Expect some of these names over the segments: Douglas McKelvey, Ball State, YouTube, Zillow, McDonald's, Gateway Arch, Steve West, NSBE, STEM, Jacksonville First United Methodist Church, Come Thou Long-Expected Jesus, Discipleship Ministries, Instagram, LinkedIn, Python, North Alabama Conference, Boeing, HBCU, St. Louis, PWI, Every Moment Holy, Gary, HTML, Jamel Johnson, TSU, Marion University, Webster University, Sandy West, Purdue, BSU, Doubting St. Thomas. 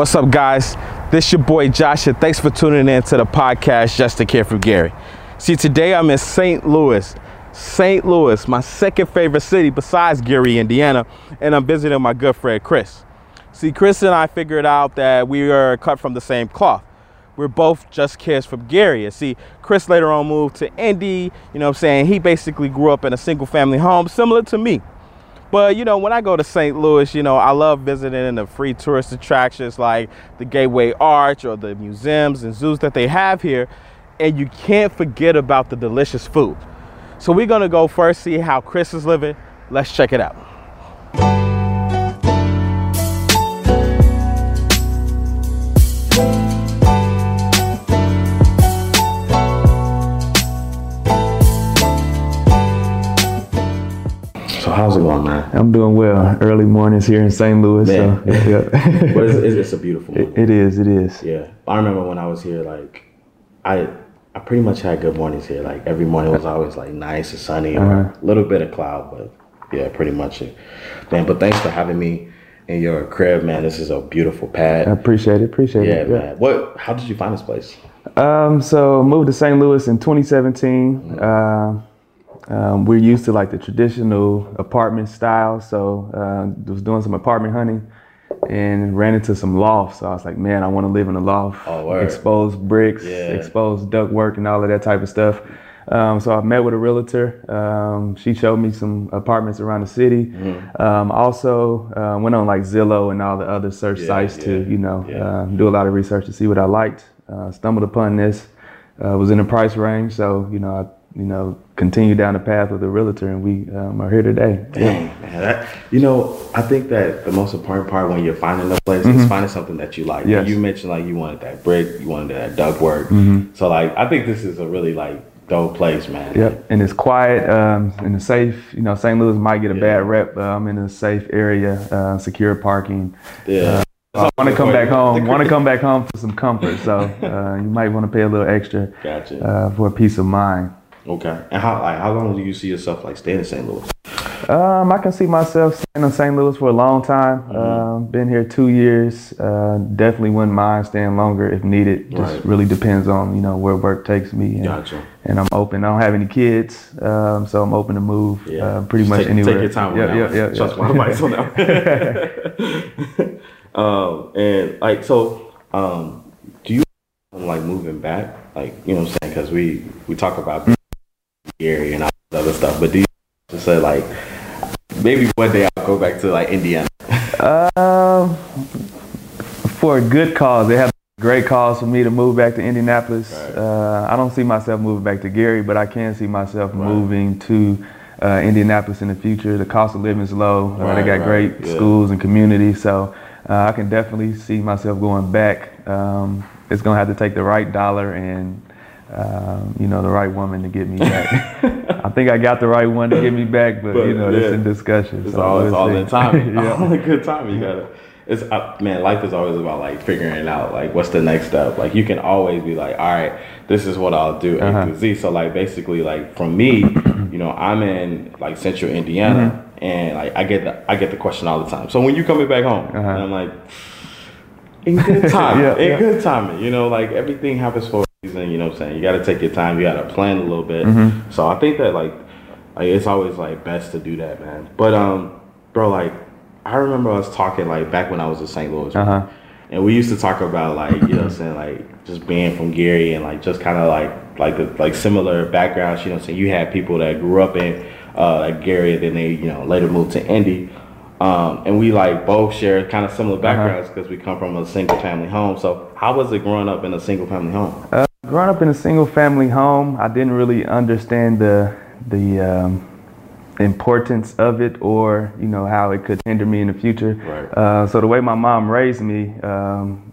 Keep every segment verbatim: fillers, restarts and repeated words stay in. What's up, guys? This your boy Josh, and thanks for tuning in to the podcast Just to Care for Gary. See, today I'm in Saint Louis. Saint Louis, my second favorite city besides Gary, Indiana, and I'm visiting my good friend Chris. See, Chris and I figured out that we are cut from the same cloth. We're both just kids from Gary. And see, Chris later on moved to Indy, you know what I'm saying? He basically grew up in a single family home, similar to me. But, you know, when I go to Saint Louis, you know, I love visiting the free tourist attractions like the Gateway Arch or the museums and zoos that they have here. And you can't forget about the delicious food. So we're going to go first see how Chris is living. Let's check it out. How's it going, man? I'm doing well. Early mornings here in Saint Louis. Man. So, yeah. But it's, it's a beautiful morning. It is. It is. Yeah. I remember when I was here, like, I I pretty much had good mornings here. Like, every morning was always, like, nice and sunny, uh-huh. or a little bit of cloud, but, yeah, pretty much it. Man, but thanks for having me in your crib, man. This is a beautiful pad. I appreciate it. Appreciate yeah, it. Yeah, man. What? How did you find this place? Um. So, moved to Saint Louis in twenty seventeen. Mm-hmm. Um. Uh, Um, we're used to like the traditional apartment style, so uh, was doing some apartment hunting and ran into some lofts. So I was like, man, I want to live in a loft, oh, exposed bricks, yeah. exposed ductwork, and all of that type of stuff. Um, so I met with a realtor. Um, she showed me some apartments around the city. Mm-hmm. Um, also uh, went on like Zillow and all the other search yeah, sites yeah, to, you know, yeah. uh, do a lot of research to see what I liked. Uh, stumbled upon this. Uh, was in the price range, so you know. I, you know, continue down the path with the realtor, and we um, are here today. Dang, yeah. man. That, you know, I think that the most important part when you're finding a place mm-hmm. is finding something that you like. Yes. You mentioned, like, you wanted that brick, you wanted that ductwork. Mm-hmm. So, like, I think this is a really, like, dope place, man. Yep, like, and it's quiet um, and it's safe. You know, Saint Louis might get a yeah. bad rep, but I'm in a safe area, uh, secure parking. Yeah. Uh, I want to come back home. Want to come back home for some comfort. So uh, you might want to pay a little extra gotcha. uh, for peace of mind. Okay. And how like, how long do you see yourself like staying in Saint Louis? Um, I can see myself staying in Saint Louis for a long time. Mm-hmm. Uh, been here two years. Uh, definitely wouldn't mind staying longer if needed. Just right. really depends on, you know, where work takes me. And, gotcha. And I'm open. I don't have any kids, um, so I'm open to move yeah. uh, pretty just much take, anywhere. Take your time. Yeah, yeah, yeah. Trust my advice on that. um, and like so, um, do you like moving back? Like you know what I'm saying? Because we we talk about. Mm-hmm. Gary and all that other stuff, but do you just say like maybe one day I'll go back to like Indiana? Um, for a good cause, they have great cause for me to move back to Indianapolis. Right. Uh, I don't see myself moving back to Gary, but I can see myself right. moving to uh, Indianapolis in the future. The cost of living is low. Right, uh, they got right. great yeah. schools and communities, so uh, I can definitely see myself going back. Um, it's gonna have to take the right dollar and. Um, you know, the right woman to get me back. I think I got the right one to get me back, but, but you know, yeah. it's in discussion. It's so all, it's all the time. yeah. All the good time you gotta. It's uh, man, life is always about like figuring out like what's the next step. Like you can always be like, all right, this is what I'll do uh-huh. A to Z. So like basically, like from me, you know, I'm in like Central Indiana, mm-hmm. and like I get the I get the question all the time. So when you coming back home, uh-huh. and I'm like, in good time, yeah, in yeah. good timing. You know, like everything happens for. You know what I'm saying? You got to take your time. You got to plan a little bit. Mm-hmm. So I think that, like, like, it's always, like, best to do that, man. But, um, bro, like, I remember us talking, like, back when I was in Saint Louis. Uh-huh. And we used to talk about, like, you know what I'm saying, like, just being from Gary and, like, just kind of, like, like the like similar backgrounds. You know what I'm saying? You had people that grew up in uh, like Gary, then they, you know, later moved to Indy. Um, and we, like, both share kind of similar backgrounds because uh-huh. we come from a single-family home. So how was it growing up in a single-family home? Uh- Growing up in a single-family home, I didn't really understand the the um, importance of it, or you know how it could hinder me in the future. Right. Uh, so the way my mom raised me um,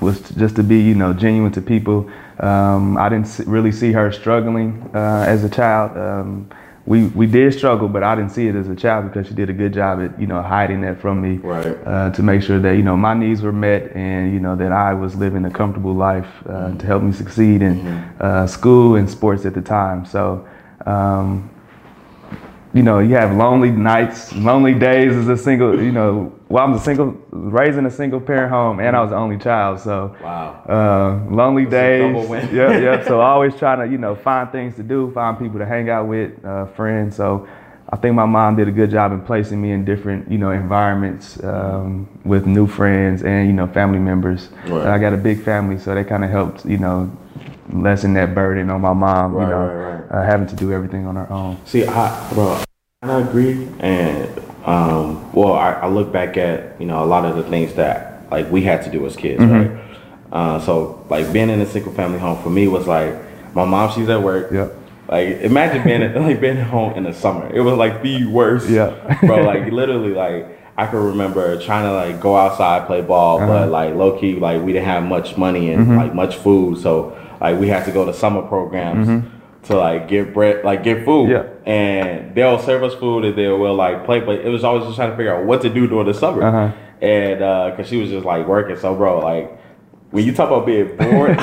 was to, just to be you know genuine to people. Um, I didn't really see her struggling uh, as a child. Um, we we did struggle, but I didn't see it as a child because she did a good job at you know hiding that from me. Right. Uh, to make sure that you know my needs were met and you know that I was living a comfortable life uh, to help me succeed in mm-hmm. uh, school and sports at the time. So um, you know you have lonely nights, lonely days as a single you know Well, I'm a single, raised in a single parent home, and I was the only child, so wow, uh, lonely days. Yeah, yeah. So I always trying to, you know, find things to do, find people to hang out with, uh, friends. So I think my mom did a good job in placing me in different, you know, environments, um, with new friends and, you know, family members. Right. I got a big family, so they kind of helped, you know, lessen that burden on my mom, right, you know, right, right. Uh, having to do everything on her own. See, I, bro, I agree, and. Um, well, I, I look back at, you know, a lot of the things that like we had to do as kids, mm-hmm. right? Uh, so like being in a single family home for me was like my mom, she's at work. Yep. Like imagine being like being at home in the summer. It was like the worst. Yeah. Bro, like literally like I can remember trying to like go outside, play ball, uh-huh. but like low key, like we didn't have much money and mm-hmm. like much food. So like we had to go to summer programs. Mm-hmm. To like get bread, like get food, yeah. and they'll serve us food and they will like play. But it was always just trying to figure out what to do during the summer, uh-huh. and because uh, she was just like working. So bro, like when you talk about being bored,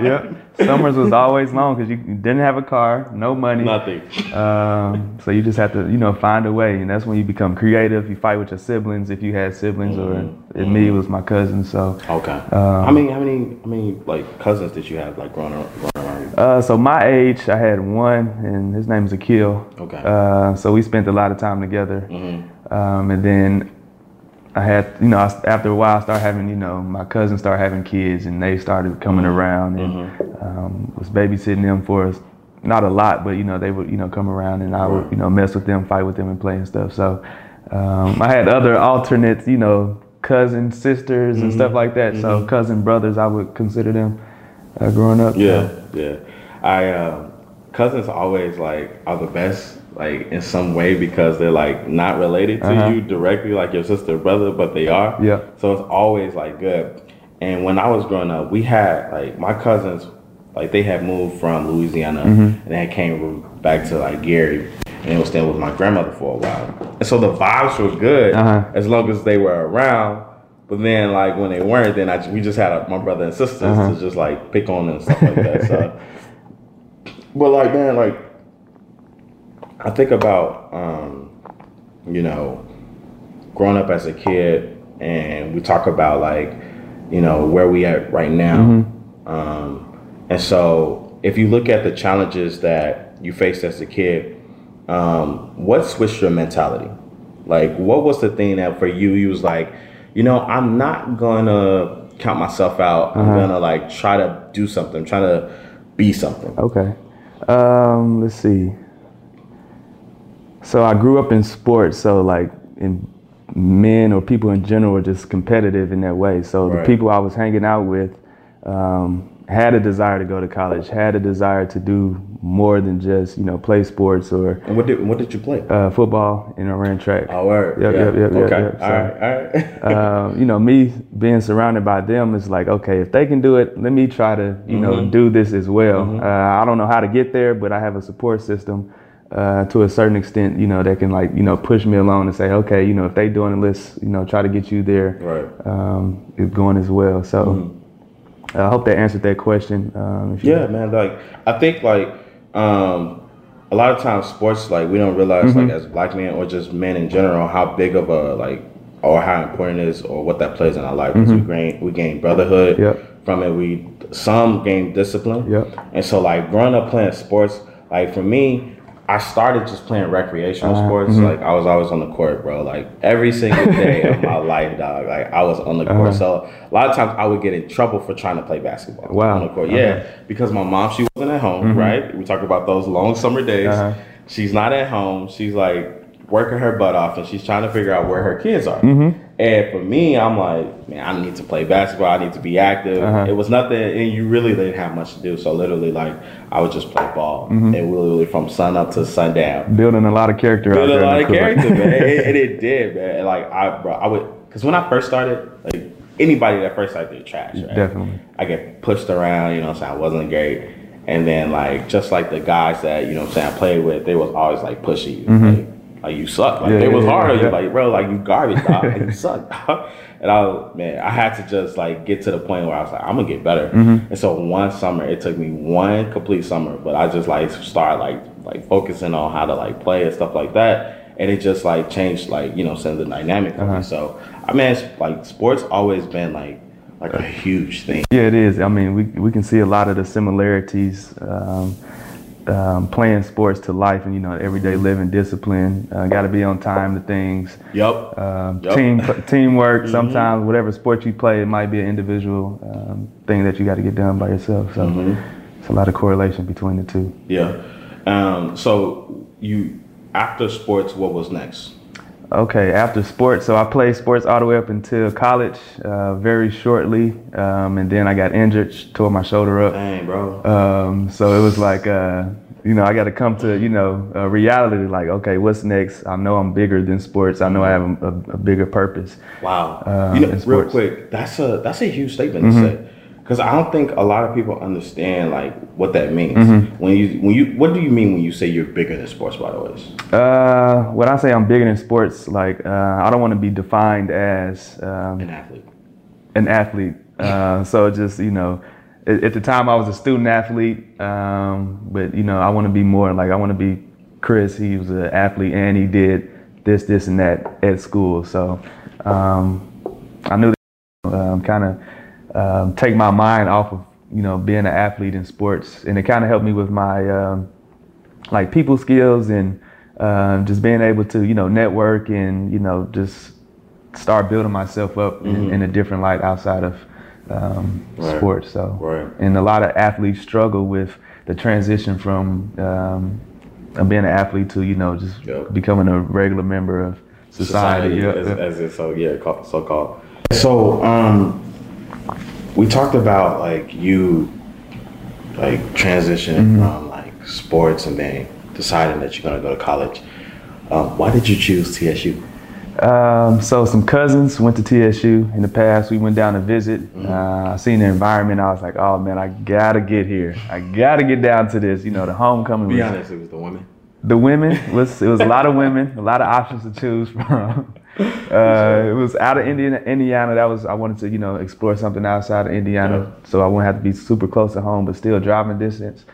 yeah, summers was always long because you didn't have a car, no money, nothing. Um, so you just have to, you know, find a way, and that's when you become creative. You fight with your siblings if you had siblings, mm-hmm. or in me it was my cousin. So okay, um, I mean, how many, how many like cousins did you have like growing up? Uh, so my age, I had one, and his name is Akil. Okay. Uh, so we spent a lot of time together, mm-hmm. um, and then I had, you know, I, after a while, I started having, you know, my cousins started having kids, and they started coming mm-hmm. around, and mm-hmm. um, was babysitting them for us. Not a lot, but you know, they would, you know, come around, and I would, you know, mess with them, fight with them, and play and stuff. So um, I had other alternates, you know, cousins, sisters, and mm-hmm. stuff like that. Mm-hmm. So cousin brothers, I would consider them. Uh, growing up, yeah, yeah. I uh, cousins always like are the best, like in some way because they're like not related to uh-huh. you directly, like your sister or brother, but they are. Yeah. So it's always like good. And when I was growing up, we had like my cousins, like they had moved from Louisiana mm-hmm. and they came back to like Gary, and they were staying with my grandmother for a while. And so the vibes were good uh-huh. as long as they were around. But then, like when they weren't, then I we just had a, my brother and sisters uh-huh. to just like pick on them and stuff like that. So, but like man, like I think about um, you know, growing up as a kid, and we talk about like you know where we at right now, mm-hmm. um, and so if you look at the challenges that you faced as a kid, um, what switched your mentality? Like, what was the thing that for you you was like, you know, I'm not gonna count myself out. I'm uh-huh. gonna like try to do something, try to be something. Okay. Um, let's see. So I grew up in sports, so like in men or people in general are just competitive in that way. So right. the people I was hanging out with um, had a desire to go to college, had a desire to do more than just, you know, play sports or. And what did what did you play? Uh, football, and I ran track. Oh, right. Yep, yeah. yep, yep, okay. yep, yep. So, all right, all right. uh, you know, me being surrounded by them is like, okay, if they can do it, let me try to, you mm-hmm. know, do this as well. Mm-hmm. Uh, I don't know how to get there, but I have a support system uh, to a certain extent, you know, that can like, you know, push me along and say, okay, you know, if they doing it, let's, you know, try to get you there. Right. Um, it's going as well. So mm-hmm. I hope that answered that question. Um, if you yeah, know. man. Like, I think like. Um, a lot of times sports, like we don't realize mm-hmm. like as black men or just men in general, how big of a like or how important it is or what that plays in our life. Mm-hmm. We gain we gain brotherhood yep. from it. We some gain discipline. Yep. And so like growing up playing sports, like for me, I started just playing recreational uh, sports. Mm-hmm. Like I was always on the court, bro. Like every single day of my life, dog. Like I was on the court. Uh-huh. So a lot of times I would get in trouble for trying to play basketball. Wow. On the court. Yeah. Uh-huh. Because my mom, she wasn't at home, mm-hmm. right? We talk about those long summer days. Uh-huh. She's not at home. She's like working her butt off and she's trying to figure out where her kids are. Mm-hmm. And for me, I'm like, man, I need to play basketball. I need to be active. Uh-huh. It was nothing, and you really didn't have much to do. So literally, like, I would just play ball, mm-hmm. and literally from sun up to sundown. Building a lot of character. Building out there a lot of character, man. it, it, it did, man. Like I, bro, I would, because when I first started, like anybody that first started, they're trash, right? Definitely. I get pushed around, you know what I'm saying? I wasn't great, and then like just like the guys that you know what I'm saying I played with, they was always like pushing you. Mm-hmm. Like, like you suck. Like yeah, it was yeah, hard. Yeah, yeah. Like bro, like you garbage. Dog. Like, you suck. Dog. And I was, man, I had to just like get to the point where I was like, I'm gonna get better. Mm-hmm. And so one summer, it took me one complete summer, but I just like started like like focusing on how to like play and stuff like that. and it just like changed, like, you know, some of the dynamic. Uh-huh. So I mean, it's, like, sports always been like like a huge thing. Yeah, it is. I mean, we we can see a lot of the similarities um, um, playing sports to life, and you know, everyday living, discipline. Uh, Got to be on time to things. Yep. Um, yep. Team teamwork. Mm-hmm. Sometimes, whatever sport you play, it might be an individual um, thing that you got to get done by yourself. So mm-hmm. it's a lot of correlation between the two. Yeah. Um, so you after sports, what was next? Okay, after sports, so I played sports all the way up until college, uh, very shortly, um, and then I got injured, tore my shoulder up. Dang, bro. Um, so it was like, uh, you know, I got to come to, you know, uh, reality, like, okay, what's next? I know I'm bigger than sports. I know I have a, a, a bigger purpose. Wow. Um, you know, real quick, that's a that's a huge statement mm-hmm. to say, because I don't think a lot of people understand like what that means. Mm-hmm. When you when you what do you mean when you say you're bigger than sports? By the way, uh, when I say I'm bigger than sports, like uh, I don't want to be defined as um, an athlete. An athlete. Uh, so just you know, at, at the time I was a student athlete, um, but you know I want to be more. Like I want to be Chris. He was an athlete and he did this, this, and that at school. So um, I knew that um, kind of. Um, take my mind off of, you know, being an athlete in sports, and it kind of helped me with my um, like people skills and um, just being able to, you know, network and, you know, just start building myself up mm-hmm. in, in a different light outside of um, right. sports. So, right. and a lot of athletes struggle with the transition from um, being an athlete to, you know, just yep. becoming a regular member of society, society yep. as, as it's so yeah, so called. So. Um, We talked about like you like transitioning mm-hmm. from like sports and then deciding that you're gonna go to college. Um, why did you choose T S U? Um, so some cousins went to T S U in the past. We went down to visit. Mm-hmm. Uh, I seen the environment. I was like, oh man, I gotta get here. I gotta get down to this. You know, the homecoming. Be was, honest, it was the women. The women was it was a lot of women, a lot of options to choose from. Uh, it was out of Indiana. Indiana. That was I wanted to, you know, explore something outside of Indiana, yeah. so I wouldn't have to be super close to home, but still driving distance.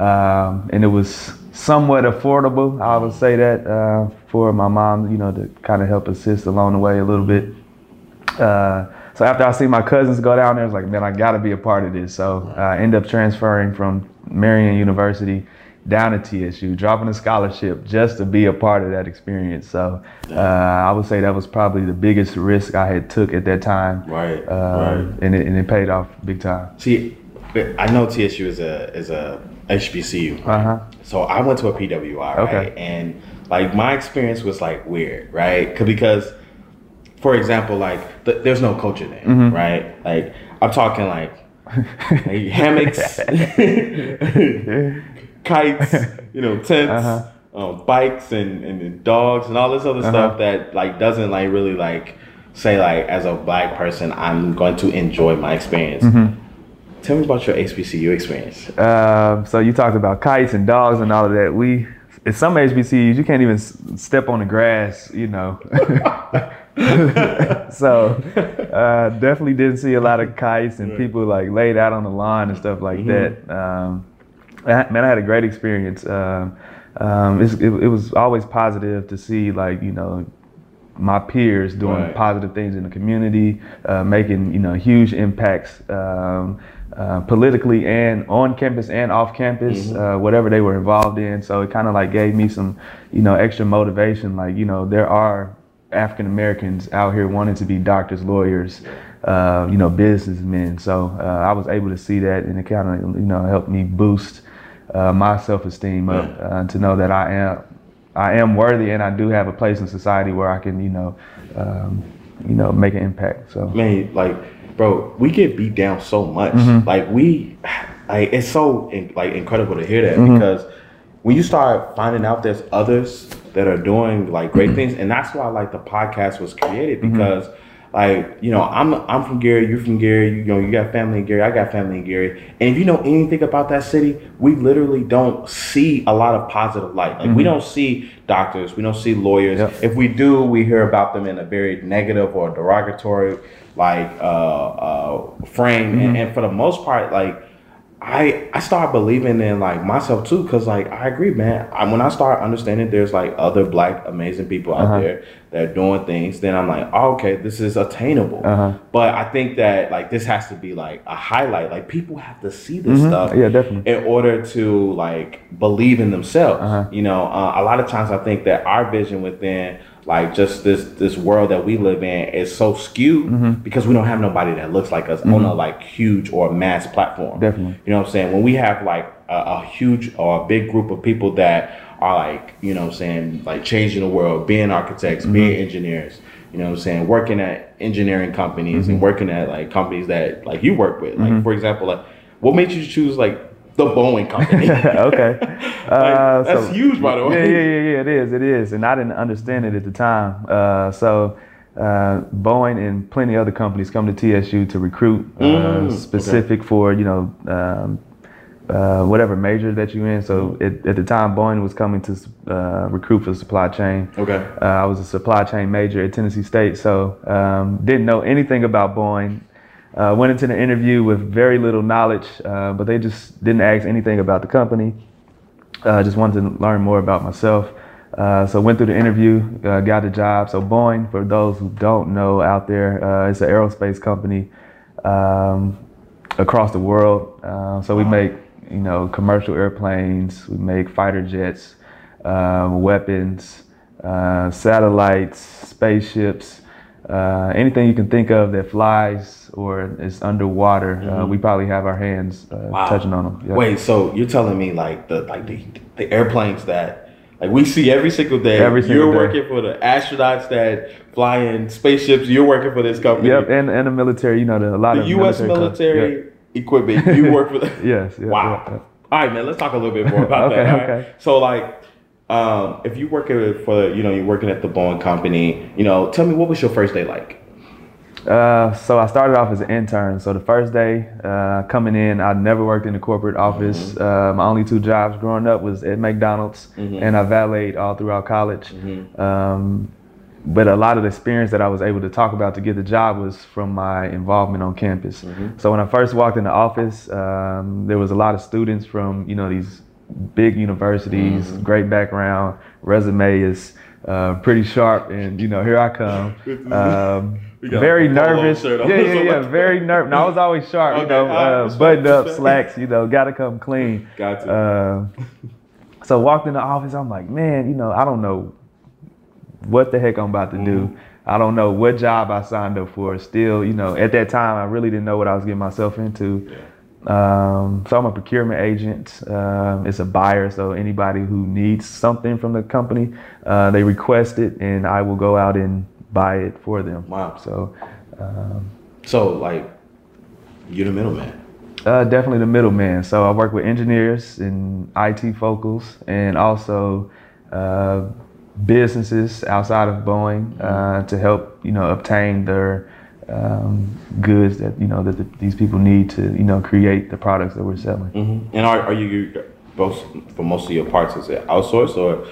Um, and it was somewhat affordable. I would say that uh, for my mom, you know, to kind of help assist along the way a little bit. Uh, so after I see my cousins go down there, I was like, man, I got to be a part of this. So I end up transferring from Marion University down at T S U, dropping a scholarship just to be a part of that experience. So uh, I would say that was probably the biggest risk I had took at that time. Right, uh, right. And it, and it paid off big time. See, I know T S U is a is a H B C U. Right? Uh-huh. So I went to a P W I, right? Okay. And like my experience was like weird, right? Because, for example, like th- there's no coaching there, mm-hmm. right? Like I'm talking like, like hammocks. Kites, you know, tents, uh-huh. um, bikes, and, and, and dogs, and all this other uh-huh. stuff that like doesn't like really like say like as a black person I'm going to enjoy my experience. Mm-hmm. Tell me about your H B C U experience. Uh, so you talked about kites and dogs and all of that. We at some H B C Us you can't even step on the grass, you know. So uh, definitely didn't see a lot of kites and people like laid out on the lawn and stuff like mm-hmm. that. Um, Man, I had a great experience. Um, um, it's, it, it was always positive to see, like, you know, my peers doing right. positive things in the community, uh, making, you know, huge impacts um, uh, politically and on campus and off campus, mm-hmm. uh, whatever they were involved in. So it kind of like gave me some, you know, extra motivation. Like, you know, there are African Americans out here wanting to be doctors, lawyers, uh, you know, businessmen. So uh, I was able to see that, and it kind of, you know, helped me boost Uh, my self-esteem up uh, to know that I am, I am worthy, and I do have a place in society where I can, you know, um, you know, make an impact. So, man, like, bro, we get beat down so much. Mm-hmm. Like, we, like, it's so like incredible to hear that mm-hmm. because when you start finding out there's others that are doing like great mm-hmm. things, and that's why like the podcast was created because. Mm-hmm. Like, you know, I'm I'm from Gary, you're from Gary, you know, you got family in Gary, I got family in Gary. And if you know anything about that city, we literally don't see a lot of positive light. Like, mm-hmm. we don't see doctors, we don't see lawyers. Yep. If we do, we hear about them in a very negative or derogatory, like, uh, uh, frame. Mm-hmm. And, and for the most part, like, I I started believing in like myself too, because like I agree, man. I, when I start understanding there's like other Black amazing people out uh-huh. there that are doing things, then I'm like, oh, okay, this is attainable. Uh-huh. But I think that like this has to be like a highlight. Like people have to see this mm-hmm. stuff, yeah, definitely, in order to like believe in themselves. Uh-huh. You know, uh, a lot of times I think that our vision within like just this this world that we live in is so skewed mm-hmm. because we don't have nobody that looks like us mm-hmm. on a like huge or mass platform. Definitely. You know what I'm saying? When we have like a, a huge or a big group of people that are like, you know what I'm saying, like changing the world, being architects, mm-hmm. being engineers, you know what I'm saying, working at engineering companies mm-hmm. and working at like companies that like you work with. Like mm-hmm. for example, like what made you choose like the Boeing company? Okay. Like, uh, that's so huge, by the way. Yeah, yeah, yeah, yeah, it is, it is. And I didn't understand it at the time. Uh, so uh, Boeing and plenty of other companies come to T S U to recruit uh, mm, specific okay. for, you know, um, uh, whatever major that you're in. So it, at the time, Boeing was coming to uh, recruit for supply chain. Okay. Uh, I was a supply chain major at Tennessee State, so um, didn't know anything about Boeing. Uh, went into the interview with very little knowledge, uh, but they just didn't ask anything about the company. Uh, just wanted to learn more about myself. Uh, so went through the interview, uh, got the job. So Boeing, for those who don't know out there, uh, it's an aerospace company um, across the world. Uh, so we make, you know, commercial airplanes, we make fighter jets, uh, weapons, uh, satellites, spaceships. Uh, anything you can think of that flies or is underwater, mm-hmm. uh, we probably have our hands uh, wow. touching on them. Yep. Wait, so you're telling me like the like the, the airplanes that like we see every single day. Every single you're day. Working for the astronauts that fly in spaceships. You're working for this company. Yep, and and the military. You know, the, a lot the of U S military, military yep. equipment. You work for. The, yes. Yep, wow. Yep, yep. All right, man. Let's talk a little bit more about okay, that. All okay. Right? So like. Um, if you working for, you know, you're working at the Boeing company, you know, tell me, what was your first day like? Uh, so I started off as an intern. So the first day uh, coming in, I never worked in the corporate office. Mm-hmm. uh, my only two jobs growing up was at McDonald's mm-hmm. and I valeted all throughout college. Mm-hmm. Um, but a lot of the experience that I was able to talk about to get the job was from my involvement on campus. Mm-hmm. So when I first walked in the office, um, there was a lot of students from, you know, these big universities, mm-hmm. great background, resume is uh, pretty sharp, and you know, here I come, um, very nervous. Yeah, yeah, yeah, very nervous. No, I was always sharp, okay, you know, uh, buttoned up, slacks, you know, gotta come clean. Gotcha. Uh, so walked in the office, I'm like, man, you know, I don't know what the heck I'm about to mm-hmm. do. I don't know what job I signed up for. Still, you know, at that time, I really didn't know what I was getting myself into. Yeah. Um, so I'm a procurement agent. Um, it's a buyer, so anybody who needs something from the company, uh, they request it, and I will go out and buy it for them. Wow. So, um, so like, you're the middleman. Uh, definitely the middleman. So I work with engineers and I T focus, and also uh, businesses outside of Boeing uh, to help, you know, obtain their. Um, goods that, you know, that the, these people need to, you know, create the products that we're selling. Mm-hmm. And are, are you both, for most of your parts, is it outsourced, or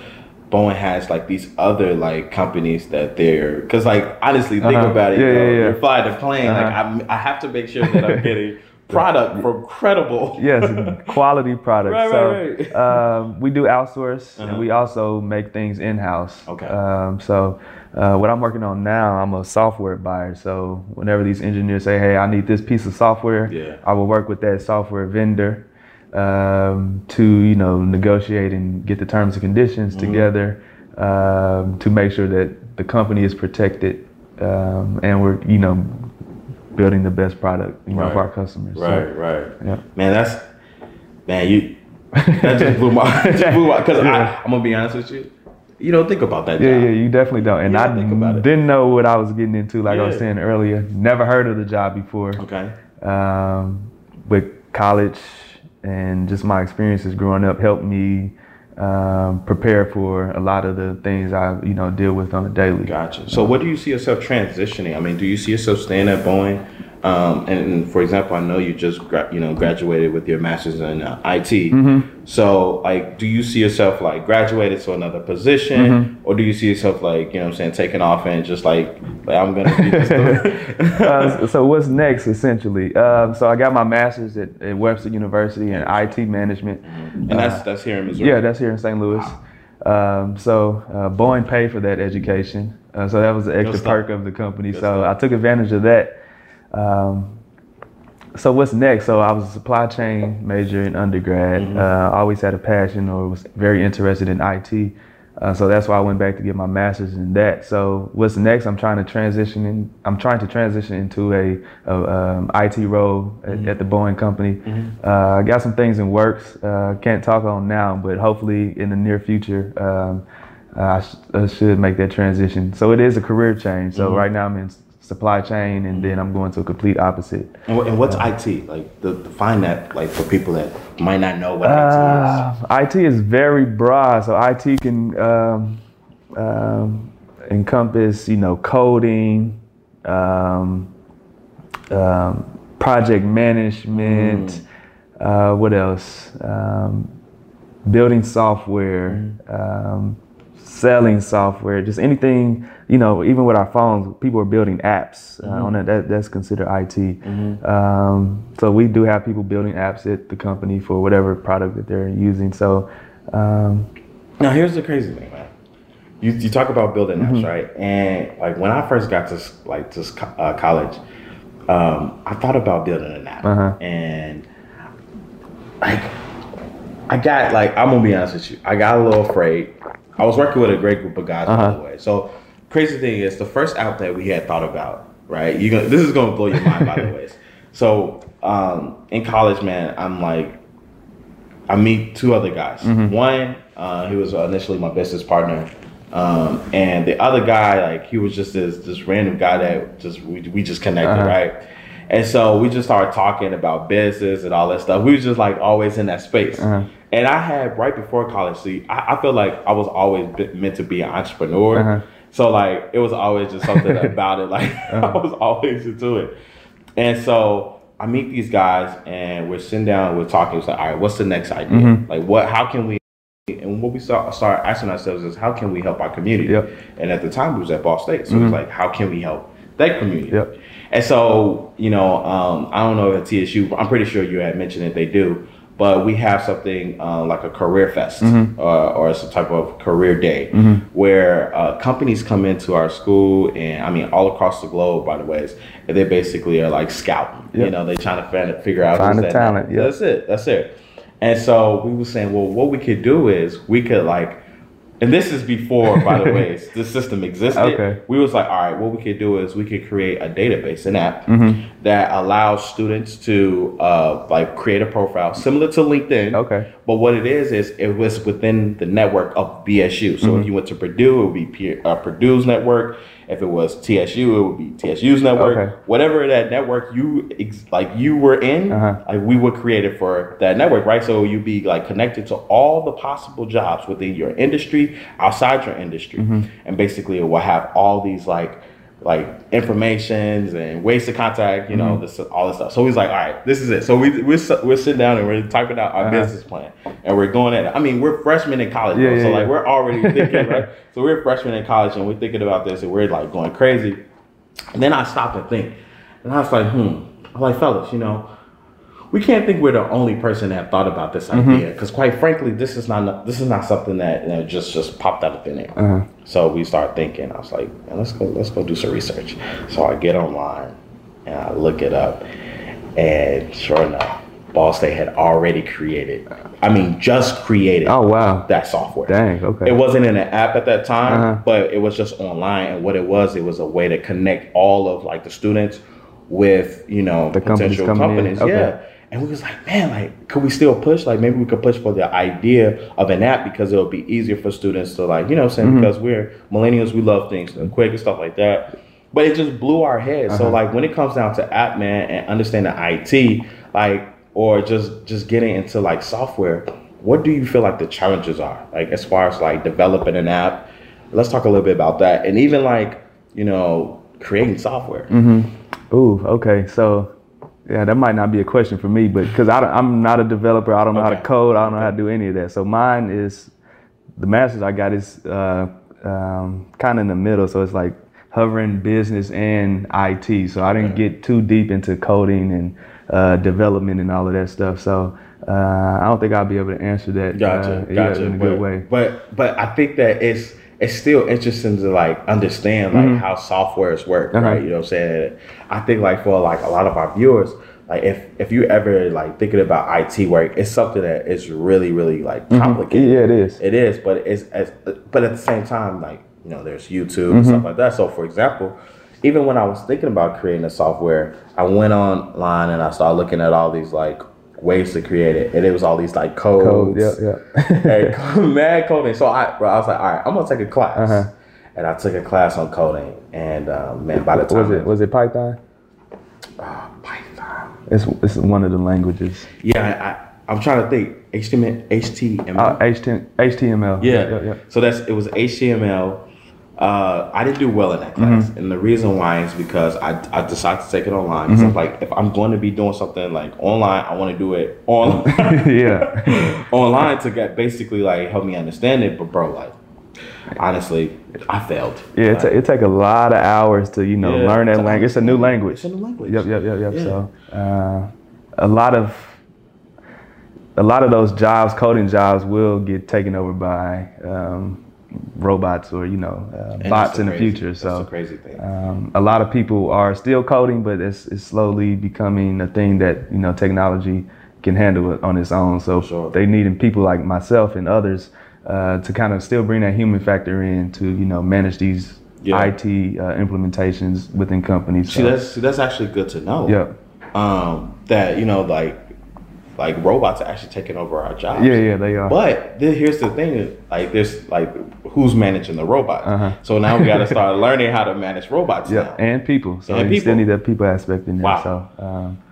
Boeing has like these other like companies that they're, because like honestly think uh-huh. about it, yeah, you know, yeah, yeah. you're flying a plane, uh-huh. like I'm, I have to make sure that I'm getting product from credible. Yes, quality products. Right, so right, right. Um, we do outsource uh-huh. and we also make things in-house. Okay. Um, so uh, what I'm working on now, I'm a software buyer. So whenever these engineers say, hey, I need this piece of software, yeah. I will work with that software vendor um, to, you know, negotiate and get the terms and conditions mm-hmm. together um, to make sure that the company is protected um, and we're, you know, building the best product, you know, right. for our customers. Right, so, right. Yeah. Man, that's, man, you, that just blew my mind. Because yeah. I'm going to be honest with you, you don't think about that. Yeah, job. Yeah, you definitely don't. And I think about it. Didn't know what I was getting into, like yeah. I was saying earlier. Never heard of the job before. Okay. Um, but college and just my experiences growing up helped me um, prepare for a lot of the things I, you know, deal with on a daily. Gotcha. So what do you see yourself transitioning? I mean, do you see yourself staying at Boeing Um, and for example, I know you just gra- you know graduated with your master's in uh, I T. Mm-hmm. So like, do you see yourself like graduated to another position, mm-hmm. or do you see yourself like, you know what I'm saying, taking off and just like, like I'm gonna be this uh, So what's next essentially? Um, so I got my master's at, at Webster University in I T management, and uh, that's that's here in Missouri. Yeah, that's here in Saint Louis. Wow. Um, so uh, Boeing paid for that education, uh, so that was an extra perk of the company. Good so stuff. I took advantage of that. Um, so what's next? So I was a supply chain major in undergrad. Mm-hmm. uh, always had a passion or was very interested in I T. Uh, so that's why I went back to get my master's in that. So what's next? I'm trying to transition in, I'm trying to transition into a, a um, I T role at, mm-hmm. at the Boeing company. Mm-hmm. Uh, I got some things in works. Uh, can't talk on now, but hopefully in the near future, um, I, sh- I should make that transition. So it is a career change. So mm-hmm. right now I'm in supply chain, and then I'm going to a complete opposite. And what's uh, I T? Like, the, define that, like, for people that might not know what uh, I T is. I T is very broad, so I T can um, um, encompass, you know, coding, um, um, project management, mm. uh, what else? Um, building software, mm. um, selling software, just anything, you know, even with our phones, people are building apps. Uh, mm-hmm. on that, that, that's considered I T. Mm-hmm. Um, so we do have people building apps at the company for whatever product that they're using. So um, now here's the crazy thing, man. You, you talk about building apps, mm-hmm. right? And like when I first got to like to uh, college, um, I thought about building an app, uh-huh. and like I got like I'm gonna be honest with you, I got a little afraid. I was working with a great group of guys, uh-huh. by the way. So crazy thing is, the first app that we had thought about, right? You this is gonna blow your mind, by the way. So um, in college, man, I'm like, I meet two other guys. Mm-hmm. One, uh, he was initially my business partner, um, and the other guy, like, he was just this this random guy that just we we just connected, uh-huh. right? And so we just started talking about business and all that stuff. We was just like always in that space. Uh-huh. And I had, right before college, see, I, I feel like I was always be, meant to be an entrepreneur. Uh-huh. So like, it was always just something about it. Like uh-huh. I was always into it. And so I meet these guys and we're sitting down, we're talking, it's like, all right, what's the next idea? Mm-hmm. Like what, how can we, and what we saw, started asking ourselves is how can we help our community? Yep. And at the time we was at Ball State. So mm-hmm. it was like, how can we help that community? Yep. And so, you know, um, I don't know if at T S U, I'm pretty sure you had mentioned that they do, but we have something uh, like a career fest, mm-hmm. uh, or some type of career day, mm-hmm. where uh, companies come into our school, and I mean all across the globe, by the way, and they basically are like scouting. Yep. You know, they're trying to find, figure out find who's the that talent. Yep. That's it. That's it. And so we were saying, well, what we could do is we could like, and this is before, by the way, the system existed. Okay. We was like, all right, what we could do is we could create a database, an app, mm-hmm. that allows students to uh, like create a profile similar to LinkedIn. Okay. But what it is, is it was within the network of B S U. So mm-hmm. if you went to Purdue, it would be P- uh, Purdue's network. If it was T S U, it would be T S U's network. Okay. Whatever that network you ex- like, you were in, uh-huh. like we would create it for that network, right? So you'd be like connected to all the possible jobs within your industry, outside your industry, mm-hmm. and basically it will have all these like like informations and ways to contact, you know, mm-hmm. this all this stuff. So he's like, all right, this is it. So we we're, we're sitting down and we're typing out our uh-huh. business plan, and we're going at it. I mean, we're freshmen in college, yeah, yeah, so yeah. like we're already thinking, right? So we're freshmen in college and we're thinking about this, and we're like going crazy. And then I stop and think, and I was like, hmm, I'm like, fellas, you know, we can't think we're the only person that thought about this mm-hmm. idea, because quite frankly, this is not this is not something that you know, just just popped out of thin air. Uh-huh. So we started thinking. I was like, man, let's go let's go do some research. So I get online and I look it up, and sure enough, Ball State had already created. I mean, just created. Oh wow, that software. Dang. Okay. It wasn't in an app at that time, uh-huh. but it was just online. And what it was, it was a way to connect all of like the students with you know the potential companies. Okay. Yeah. And we was like, man, like, could we still push? Like, maybe we could push for the idea of an app, because it'll be easier for students to, like, you know what I'm saying? Mm-hmm. Because we're millennials, we love things quick and stuff like that. But it just blew our heads. Uh-huh. So, like, when it comes down to app, man, and understanding I T, like, or just, just getting into, like, software, what do you feel like the challenges are? Like, as far as, like, developing an app, let's talk a little bit about that. And even, like, you know, creating software. Mm-hmm. Ooh, okay. So, yeah, that might not be a question for me, but because I'm not a developer, I don't know okay. how to code, I don't know how to do any of that. So mine is, the master's I got is uh, um, kind of in the middle, so it's like hovering business and I T. So I didn't get too deep into coding and uh, development and all of that stuff. So uh, I don't think I'll be able to answer that gotcha, uh, gotcha. in a but, good way. But but I think that it's it's still interesting to like understand like mm-hmm. how softwares work, uh-huh. right? You know what I'm saying? I think like for like a lot of our viewers, like if if you ever like thinking about I T work, it's something that is really really like complicated. Mm-hmm. Yeah, it is. It is, but it's as but at the same time, like you know, there's YouTube mm-hmm. and stuff like that. So for example, even when I was thinking about creating a software, I went online and I started looking at all these like ways to create it, and it was all these like codes, Code, yeah, yeah. and mad coding. So I, bro, I was like, all right, I'm gonna take a class, uh-huh. and I took a class on coding, and um, man, by the time was it was it Python? Uh, Python. It's it's one of the languages. Yeah, I, I, I'm trying to think. H T M L. Uh, H T M L. Yeah. yeah, yeah. So that's it was H T M L. Uh, I didn't do well in that class, mm-hmm. and the reason why is because I, I decided to take it online. Because mm-hmm. I'm like, if I'm going to be doing something like online, I want to do it online. yeah, online to get basically like help me understand it. But bro, like honestly, I failed. Yeah, like, it, t- it take a lot of hours to you know yeah, learn that language. It's a new language. It's a new language. Yep, yep, yep, yep. Yeah. So uh, a lot of a lot of those jobs, coding jobs, will get taken over by. Um, robots or you know uh, bots in the crazy, future so that's a crazy thing. Um, a lot of people are still coding, but it's, it's slowly becoming a thing that you know technology can handle it on its own, so sure. they needing people like myself and others uh, to kind of still bring that human factor in to you know manage these yeah. I T uh, implementations within companies. See, so. that's see, that's actually good to know yeah um, that you know like like robots are actually taking over our jobs. Yeah, yeah, they are. But the, here's the thing, like there's like who's managing the robots? Uh-huh. So now we gotta start learning how to manage robots yeah, now. And people. So and you people. still need that people aspect in there. Wow. So um,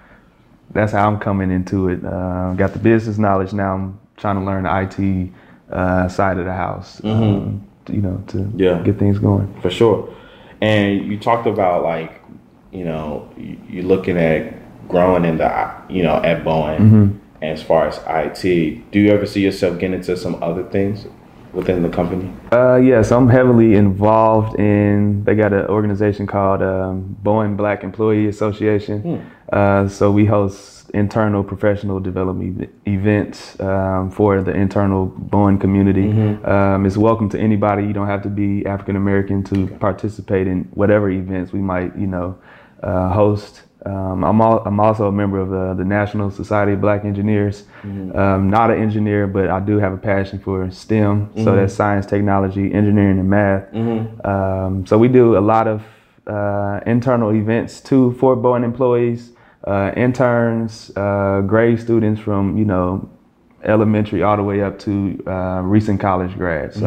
that's how I'm coming into it. Uh, got the business knowledge, now I'm trying to learn the I T uh, side of the house, mm-hmm. um, you know, to yeah. get things going. For sure. And you talked about like, you know, you're looking at growing in the, you know, at Boeing mm-hmm. as far as I T. Do you ever see yourself getting into some other things within the company? Uh, yes, yeah, so I'm heavily involved in, they got an organization called um, Boeing Black Employee Association. Hmm. Uh, so we host internal professional development events um, for the internal Boeing community. Mm-hmm. Um, it's welcome to anybody. You don't have to be African American to okay. participate in whatever events we might, you know, uh, host. Um, I'm, all, I'm also a member of the, the National Society of Black Engineers. Mm-hmm. Um, not an engineer, but I do have a passion for STEM. Mm-hmm. So that's science, technology, engineering, and math. Mm-hmm. Um, so we do a lot of uh, internal events too for Boeing employees, uh, interns, uh, grade students from you know elementary all the way up to uh, recent college grads. Mm-hmm.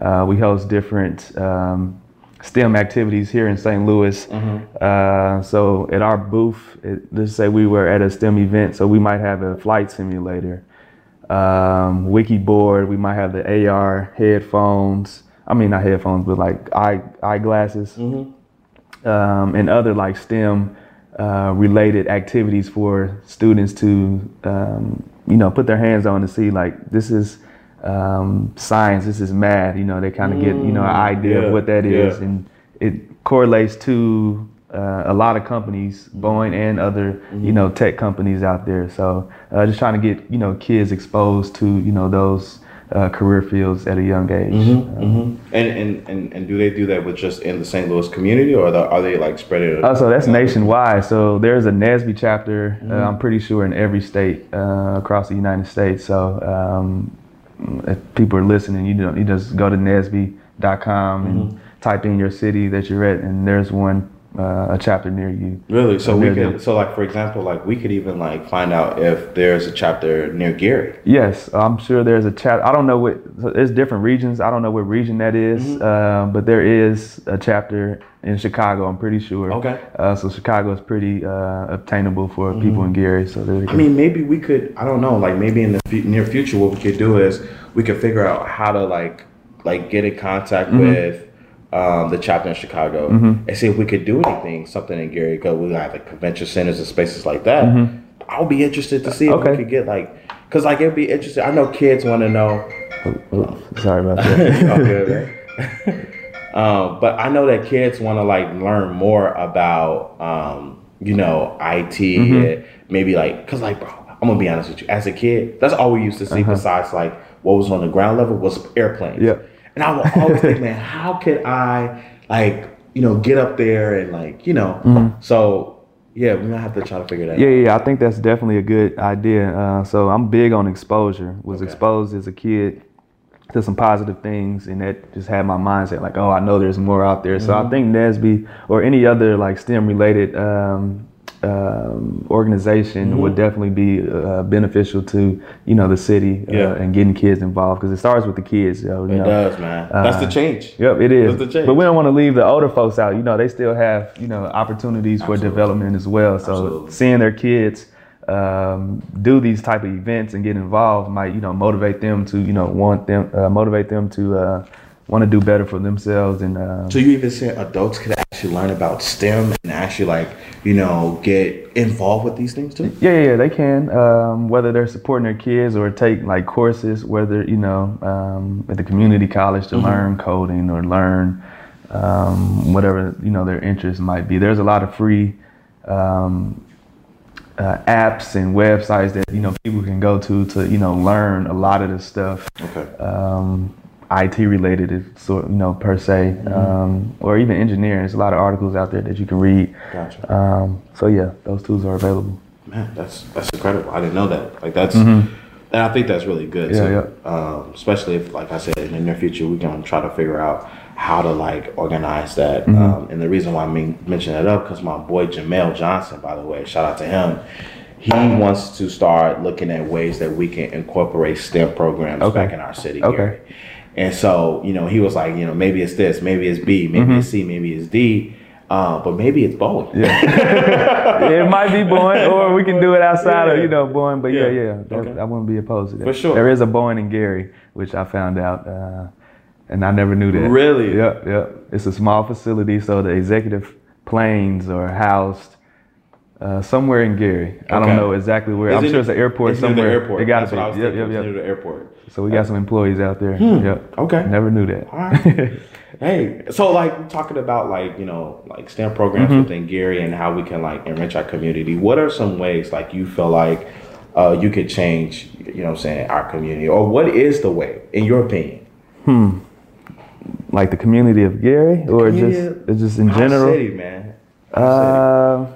So uh, we host different. Um, STEM activities here in Saint Louis. Mm-hmm. Uh, so at our booth, it, let's say we were at a STEM event, so we might have a flight simulator, um, wiki board, we might have the A R headphones, I mean not headphones, but like eye eyeglasses, mm-hmm. um, and other like STEM uh, related activities for students to um, you know put their hands on to see like this is Um, science, this is math, you know, they kind of get, you know, an idea yeah, of what that is. Yeah. And it correlates to uh, a lot of companies, Boeing and other, mm-hmm. you know, tech companies out there. So uh, just trying to get, you know, kids exposed to, you know, those uh, career fields at a young age. Mm-hmm, um, mm-hmm. And, and, and, and do they do that with just in the Saint Louis community or are they like spread it? Oh, so that's nationwide. So there's a N S B E chapter, mm-hmm. uh, I'm pretty sure in every state uh, across the United States. So, um, if people are listening, you don't. You just go to N S B E dot com and mm-hmm. type in your city that you're at, and there's one uh, a chapter near you. Really? So we could. Them. So like for example, like we could even like find out if there's a chapter near Gary. Yes, I'm sure there's a chapter. I don't know what. So there's different regions. I don't know what region that is, mm-hmm. uh, but there is a chapter in Chicago. I'm pretty sure. Okay. Uh, so Chicago is pretty uh, obtainable for mm-hmm. people in Gary. So there. I mean, maybe we could. I don't know. Like maybe in the f- near future, what we could do is we could figure out how to like like get in contact mm-hmm. with. um, the chapter in Chicago, mm-hmm. and see if we could do anything, something in Gary, because we have like convention centers and spaces like that. Mm-hmm. I'll be interested to see if okay. we could get like, because like it'd be interesting. I know kids want to know. Oh, sorry about that. All good, right? Um, but I know that kids want to like learn more about, um, you know, I T, mm-hmm. and maybe like, cause like, bro, I'm gonna be honest with you. As a kid, that's all we used to see uh-huh. besides like what was on the ground level was airplanes. Yeah. And I would always think, man, how could I like, you know, get up there and like, you know, mm-hmm. so. Yeah, we're gonna have to try to figure that yeah, out. Yeah, yeah, I think that's definitely a good idea. Uh, so I'm big on exposure. Was okay. exposed as a kid to some positive things, and that just had my mindset like, oh, I know there's more out there. Mm-hmm. So I think N S B E or any other like STEM related um, um, organization mm-hmm. would definitely be uh, beneficial to, you know, the city uh, yeah. and getting kids involved, because it starts with the kids. You know, it you know, does, man. Uh, that's the change. Yep, it is. That's the change. But we don't want to leave the older folks out. You know, they still have, you know, opportunities Absolutely. for development as well. So Absolutely. seeing their kids um, do these type of events and get involved might, you know, motivate them to, you know, want them, uh, motivate them to uh, want to do better for themselves. And um, so you even said adults could actually learn about STEM and actually like, you know, get involved with these things too? Yeah, yeah, they can. Um, whether they're supporting their kids or take like courses, whether, you know, um, at the community college to mm-hmm. learn coding or learn um, whatever, you know, their interest might be. There's a lot of free um, Uh, apps and websites that, you know, people can go to to, you know, learn a lot of this stuff. Okay. Um, I T related, sort, you know, per se, mm-hmm. um, or even engineering. There's a lot of articles out there that you can read. Gotcha. Um, so yeah, those tools are available. Man, that's that's incredible. I didn't know that. Like that's, mm-hmm. and I think that's really good. Yeah, too. yeah. Um, especially if, like I said, in the near future, we're gonna try to figure out how to like organize that. Mm-hmm. Um, and the reason why I mean, mention that up, because my boy Jamel Johnson, by the way, shout out to him. He wants to start looking at ways that we can incorporate STEM programs okay. back in our city. Okay. Gary. And so, you know, he was like, you know, maybe it's this, maybe it's B, maybe mm-hmm. it's C, maybe it's D. Uh, but maybe it's Boeing. Yeah. It might be Boeing, or we can do it outside yeah. of, you know, Boeing. But yeah, yeah, yeah that, okay. I wouldn't be opposed to that. For sure. There is a Boeing in Gary, which I found out. Uh, And I never knew that. Really? Yeah, yeah. It's a small facility, so the executive planes are housed uh, somewhere in Gary. Okay. I don't know exactly where. Is I'm it, sure it's an airport it's somewhere. Near the airport. It got to be. Yep, yep, yep. Near the airport. So we got some employees out there. Hmm. Yep. Okay. Never knew that. All right. Hey, so like talking about like, you know, like STEM programs mm-hmm. within Gary and how we can like enrich our community. What are some ways like you feel like uh, you could change, you know what I'm saying, our community, or what is the way in your opinion? Hmm. Like the community of Gary, or just just in general? Our city, man. Uh,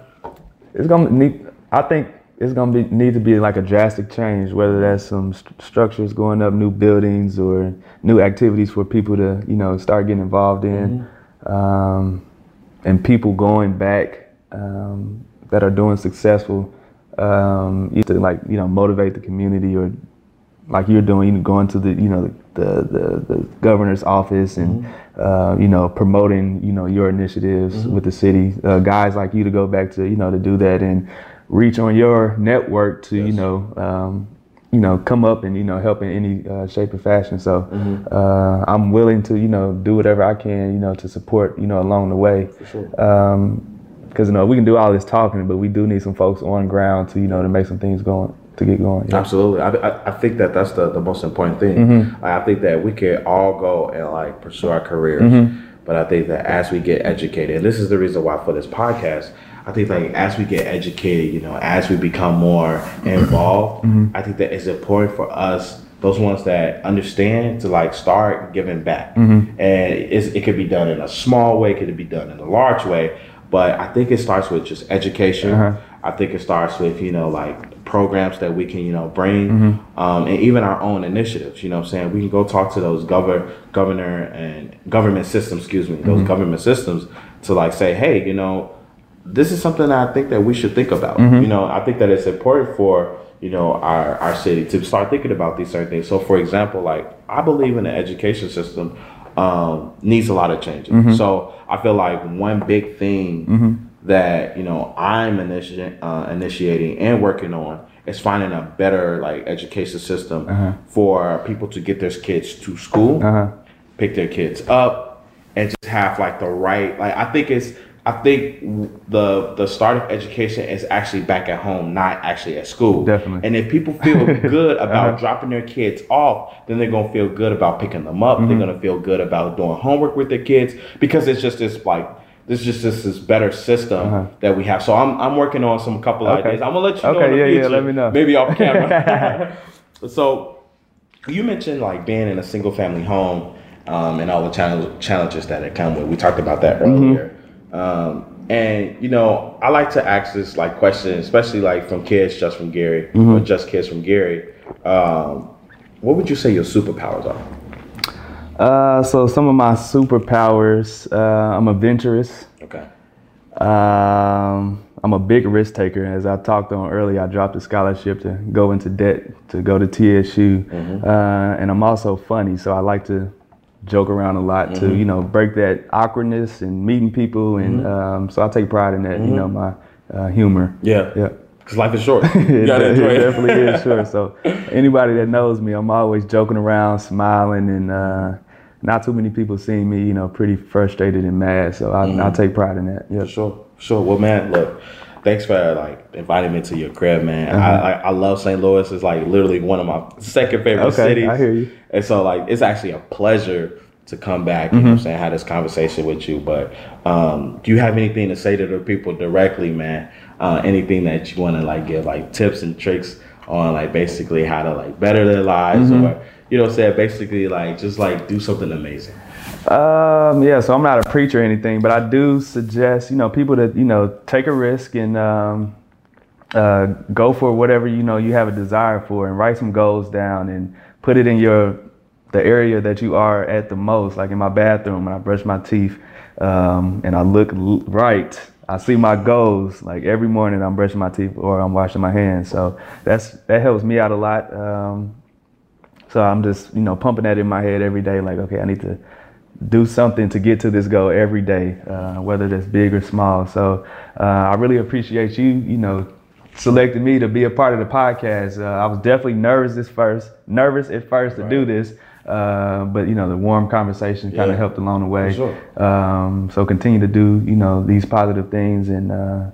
it's gonna need. I think it's gonna be need to be like a drastic change. Whether that's some st- structures going up, new buildings, or new activities for people to, you know, start getting involved in, mm-hmm. um, and people going back um, that are doing successful, um, to like, you know, motivate the community, or like you're doing, you going to the, you know, the the, the governor's office and mm-hmm. uh, you know, promoting, you know, your initiatives mm-hmm. with the city. Uh, guys like you to go back to, you know, to do that and reach on your network to yes. you know um, you know come up and, you know, help in any uh, shape or fashion. So mm-hmm. uh, I'm willing to, you know, do whatever I can, you know, to support, you know, along the way. For sure. Um, because, you know, we can do all this talking, but we do need some folks on ground to, you know, to make some things going. To get going. Yeah. Absolutely. I, I I think that that's the, the most important thing. Mm-hmm. I think that we can all go and like pursue our careers, mm-hmm. but I think that as we get educated, and this is the reason why for this podcast, I think like as we get educated, you know, as we become more involved, mm-hmm. I think that it's important for us, those ones that understand, to like start giving back. Mm-hmm. And it's, it could be done in a small way, it could be done in a large way, but I think it starts with just education. Uh-huh. I think it starts with, you know, like programs that we can, you know, bring mm-hmm. um, and even our own initiatives. You know what I'm saying? We can go talk to those govern, governor and government systems, excuse me, those mm-hmm. government systems to like say, hey, you know, this is something that I think that we should think about. Mm-hmm. You know, I think that it's important for, you know, our, our city to start thinking about these certain things. So, for example, like I believe in the education system um, needs a lot of changes. Mm-hmm. So I feel like one big thing mm-hmm. that, you know, I'm initi- uh, initiating and working on is finding a better like education system uh-huh. for people to get their kids to school, uh-huh. pick their kids up, and just have like the right, like I think it's, I think the the start of education is actually back at home, not actually at school. Definitely. And if people feel good about uh-huh. dropping their kids off, then they're going to feel good about picking them up. Mm-hmm. They're going to feel good about doing homework with their kids, because it's just this like, there's just this, this better system uh-huh. that we have. So I'm I'm working on some couple of okay. ideas. I'm going to let you okay, know in the yeah, future. Yeah, let me know. Maybe off camera. So you mentioned like being in a single family home um, and all the channel- challenges that it come with. We talked about that earlier. Mm-hmm. Um, and you know, I like to ask this like question, especially like from kids just from Gary, mm-hmm. or just kids from Gary. Um, what would you say your superpowers are? Uh, so some of my superpowers, uh, I'm adventurous. Okay. Um, I'm a big risk taker. As I talked on earlier, I dropped a scholarship to go into debt, to go to T S U. Mm-hmm. Uh, and I'm also funny, so I like to joke around a lot mm-hmm. to, you know, break that awkwardness and meeting people, and mm-hmm. um, so I take pride in that, mm-hmm. you know, my uh, humor. Yeah, yeah. Because life is short. You gotta it, enjoy it. It definitely is short. So anybody that knows me, I'm always joking around, smiling, and uh, not too many people seeing me, you know, pretty frustrated and mad. So I, mm-hmm. I take pride in that. Yeah, for sure, for sure. Well, man, look. Thanks for like inviting me to your crib, man. Uh-huh. I, I I love Saint Louis. It's like literally one of my second favorite okay, cities. I hear you. And so like it's actually a pleasure to come back, you mm-hmm. know what I'm saying, have this conversation with you. But um, do you have anything to say to the people directly, man? Uh, anything that you wanna like give like tips and tricks on like basically how to like better their lives, mm-hmm. or you know what I'm saying, basically like just like do something amazing. Um, yeah, so I'm not a preacher or anything, but I do suggest, you know, people to, you know, take a risk and um, uh, go for whatever, you know, you have a desire for, and write some goals down and put it in your, the area that you are at the most. Like in my bathroom, when I brush my teeth um, and I look l- right, I see my goals. Like every morning I'm brushing my teeth or I'm washing my hands. So that's, that helps me out a lot. Um, so I'm just, you know, pumping that in my head every day. Like, okay, I need to do something to get to this goal every day, uh, whether that's big or small. So uh, I really appreciate you, you know, selecting me to be a part of the podcast. Uh, I was definitely nervous this first, nervous at first to right. do this, uh, but you know, the warm conversation kind of yeah. helped along the way. For sure. Um, so continue to do, you know, these positive things, and uh,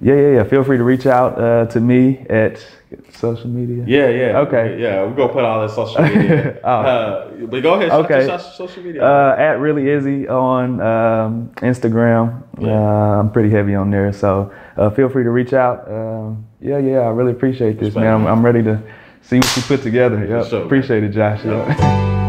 yeah, yeah, yeah. Feel free to reach out uh, to me at social media. Yeah, yeah. Okay. Yeah, we're going to put all this social media. oh. uh, but go ahead. Okay. Your social media. Uh, at Really Izzy on um, Instagram. Yeah. Uh, I'm pretty heavy on there. So uh, feel free to reach out. Um, yeah, yeah. I really appreciate this, man. I'm, I'm ready to see what you put together. Yep. Sure, appreciate man. It, Josh. Yeah. Yep.